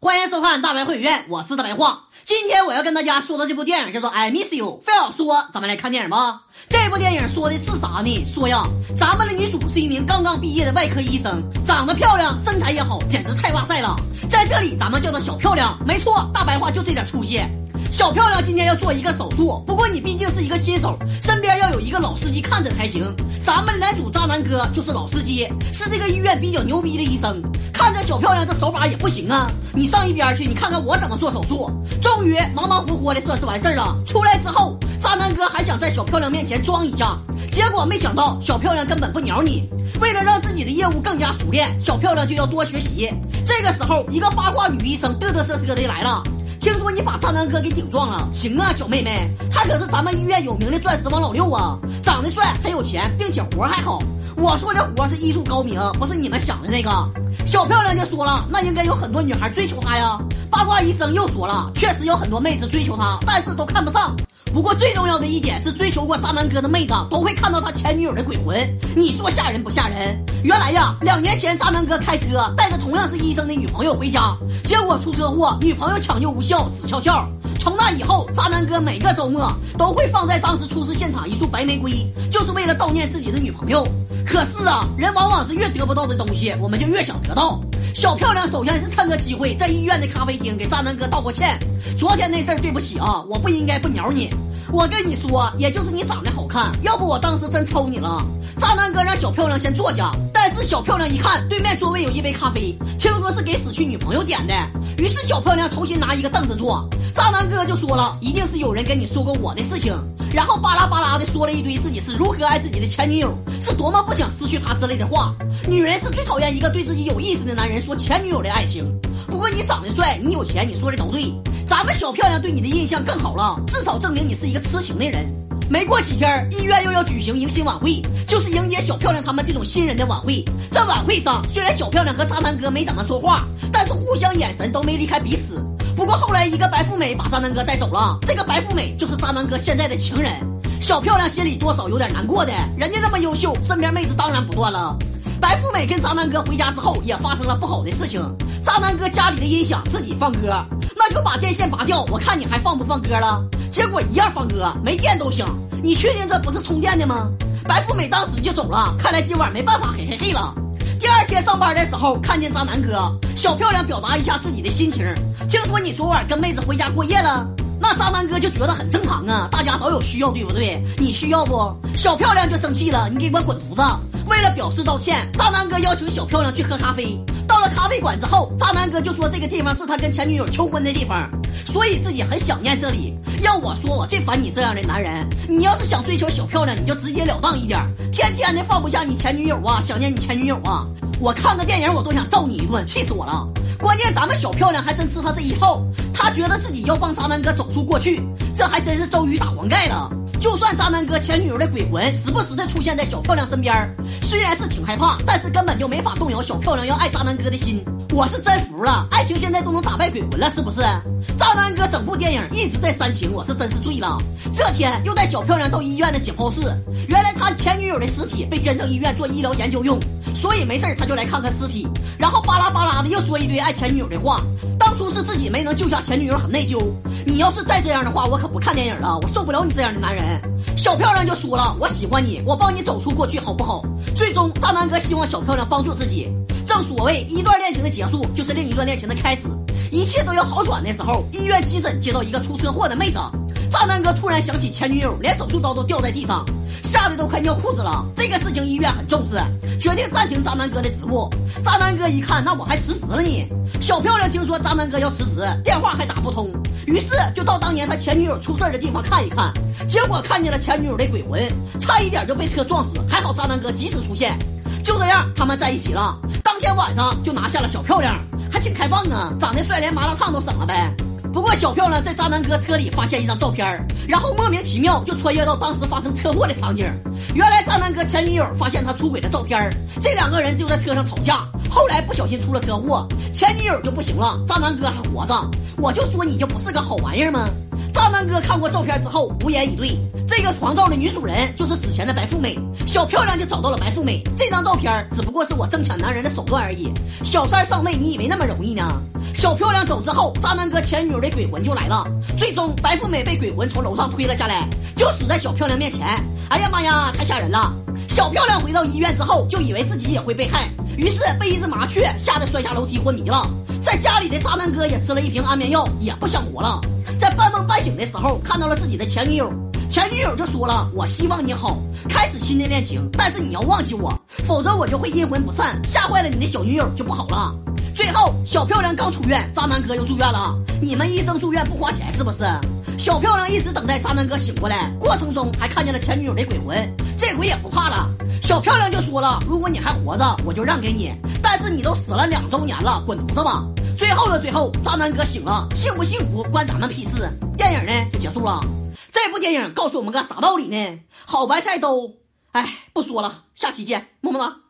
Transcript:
欢迎收看大白会员，我是大白话。今天我要跟大家说的这部电影叫做 I Miss You。非要说，咱们来看电影吧。这部电影说的是啥呢？说呀，咱们的女主是一名刚刚毕业的外科医生，长得漂亮，身材也好，简直太哇塞了。在这里，咱们叫她小漂亮。没错，大白话就这点出息。小漂亮今天要做一个手术，不过你毕竟是一个新手，身边要有一个老司机看着才行。咱们男主渣男哥就是老司机，是这个医院比较牛逼的医生。看着小漂亮这手法也不行啊，你上一边去，你看看我怎么做手术。终于忙忙活活的算是完事了。出来之后，渣男哥还想在小漂亮面前装一下，结果没想到小漂亮根本不鸟你。为了让自己的业务更加熟练，小漂亮就要多学习。这个时候，一个八卦女医生嘚嘚瑟瑟的来了。听说你把渣男哥给顶撞了，行啊，小妹妹，他可是咱们医院有名的钻石王老六啊，长得帅，很有钱，并且活还好。我说的活是医术高明，不是你们想的那个。小漂亮就说了，那应该有很多女孩追求他呀。八卦医生又说了，确实有很多妹子追求他，但是都看不上。不过最重要的一点是，追求过渣男哥的妹子都会看到他前女友的鬼魂，你说吓人不吓人？原来呀，2年前渣男哥开车带着同样是医生的女朋友回家，结果出车祸，女朋友抢救无效，死翘翘。从那以后，渣男哥每个周末都会放在当时出事现场一束白玫瑰，就是为了悼念自己的女朋友。可是啊，人往往是越得不到的东西，我们就越想得到。小漂亮首先是趁个机会在医院的咖啡厅给渣男哥道过歉，昨天那事儿对不起啊，我不应该不鸟你。我跟你说，也就是你长得好看，要不我当时真抽你了。渣男哥让小漂亮先坐下，但是小漂亮一看对面座位有一杯咖啡，听说是给死去女朋友点的，于是小漂亮重新拿一个凳子坐。渣男哥就说了，一定是有人跟你说过我的事情，然后巴拉巴拉的说了一堆自己是如何爱自己的前女友，是多么不想失去她之类的话。女人是最讨厌一个对自己有意思的男人说前女友的爱情。不过你长得帅，你有钱，你说的都对。咱们小漂亮对你的印象更好了，至少证明你是一个痴情的人。没过几天，医院又要举行迎新晚会，就是迎接小漂亮他们这种新人的晚会。在晚会上，虽然小漂亮和渣男哥没怎么说话，但是互相眼神都没离开彼此。不过后来一个白富美把渣男哥带走了，这个白富美就是渣男哥现在的情人。小漂亮心里多少有点难过的，人家那么优秀，身边妹子当然不断了。白富美跟渣男哥回家之后也发生了不好的事情，渣男哥家里的音响自己放歌，那就把电线拔掉，我看你还放不放歌了。结果一样放歌，没电都响，你确定这不是充电的吗？白富美当时就走了，看来今晚没办法，嘿嘿嘿了。第二天上班的时候看见渣男哥，小漂亮表达一下自己的心情，听说你昨晚跟妹子回家过夜了。那渣男哥就觉得很正常啊，大家都有需要，对不对？你需要不？小漂亮就生气了，你给我滚犊子！为了表示道歉，渣男哥邀请小漂亮去喝咖啡。到了咖啡馆之后，渣男哥就说这个地方是他跟前女友求婚的地方，所以自己很想念这里。要我说，我最烦你这样的男人，你要是想追求小漂亮，你就直截了当一点，天天的放不下你前女友啊，想念你前女友啊，我看个电影我都想揍你一顿，气死我了。关键咱们小漂亮还真吃他这一套，他觉得自己要帮渣男哥走出过去，这还真是周瑜打黄盖了。就算渣男哥前女友的鬼魂时不时的出现在小漂亮身边，虽然是挺害怕，但是根本就没法动摇小漂亮要爱渣男哥的心。我是真服了，爱情现在都能打败鬼魂了，是不是？渣男哥整部电影一直在煽情，我是真是醉了。这天又带小漂亮到医院的解剖室，原来他前女友的尸体被捐赠医院做医疗研究用，所以没事他就来看看尸体，然后巴拉巴拉的又说一堆爱前女友的话，当初是自己没能救下前女友，很内疚，你要是再这样的话，我可不看电影了，我受不了你这样的男人。小漂亮就说了，我喜欢你，我帮你走出过去好不好？最终渣男哥希望小漂亮帮助自己。正所谓一段恋情的结束就是另一段恋情的开始，一切都要好转的时候，医院急诊接到一个出车祸的妹子，渣男哥突然想起前女友，连手术刀都掉在地上，吓得都快尿裤子了。这个事情医院很重视，决定暂停渣男哥的职务。渣男哥一看，那我还辞职了你？小漂亮听说渣男哥要辞职，电话还打不通，于是就到当年他前女友出事的地方看一看，结果看见了前女友的鬼魂，差一点就被车撞死，还好渣男哥及时出现。就这样他们在一起了，当天晚上就拿下了小漂亮，还挺开放啊，长得帅，连麻辣烫都省了呗。不过小漂亮在渣男哥车里发现一张照片，然后莫名其妙就穿越到当时发生车祸的场景。原来渣男哥前女友发现他出轨的照片，这两个人就在车上吵架，后来不小心出了车祸，前女友就不行了，渣男哥还活着。我就说你就不是个好玩意儿吗？渣男哥看过照片之后无言以对。这个床照的女主人就是之前的白富美，小漂亮就找到了白富美。这张照片只不过是我争抢男人的手段而已。小三上位你以为那么容易呢？小漂亮走之后，渣男哥前女友的鬼魂就来了。最终白富美被鬼魂从楼上推了下来，就死在小漂亮面前。哎呀妈呀，太吓人了！小漂亮回到医院之后，就以为自己也会被害，于是被一只麻雀吓得摔下楼梯昏迷了。在家里的渣男哥也吃了一瓶安眠药，也不想活了。在半梦半醒的时候，看到了自己的前女友，前女友就说了：“我希望你好，开始新的恋情，但是你要忘记我，否则我就会阴魂不散，吓坏了你的小女友就不好了。”最后，小漂亮刚出院，渣男哥又住院了。你们医生住院不花钱是不是？小漂亮一直等待渣男哥醒过来，过程中还看见了前女友的鬼魂，这回也不怕了。小漂亮就说了：“如果你还活着，我就让给你，但是你都死了2周年了，滚犊子吧。”最后的最后，渣男哥醒了，幸不幸福关咱们屁事。电影呢就结束了。这部电影告诉我们个啥道理呢？好白菜都，哎，不说了，下期见，么么哒。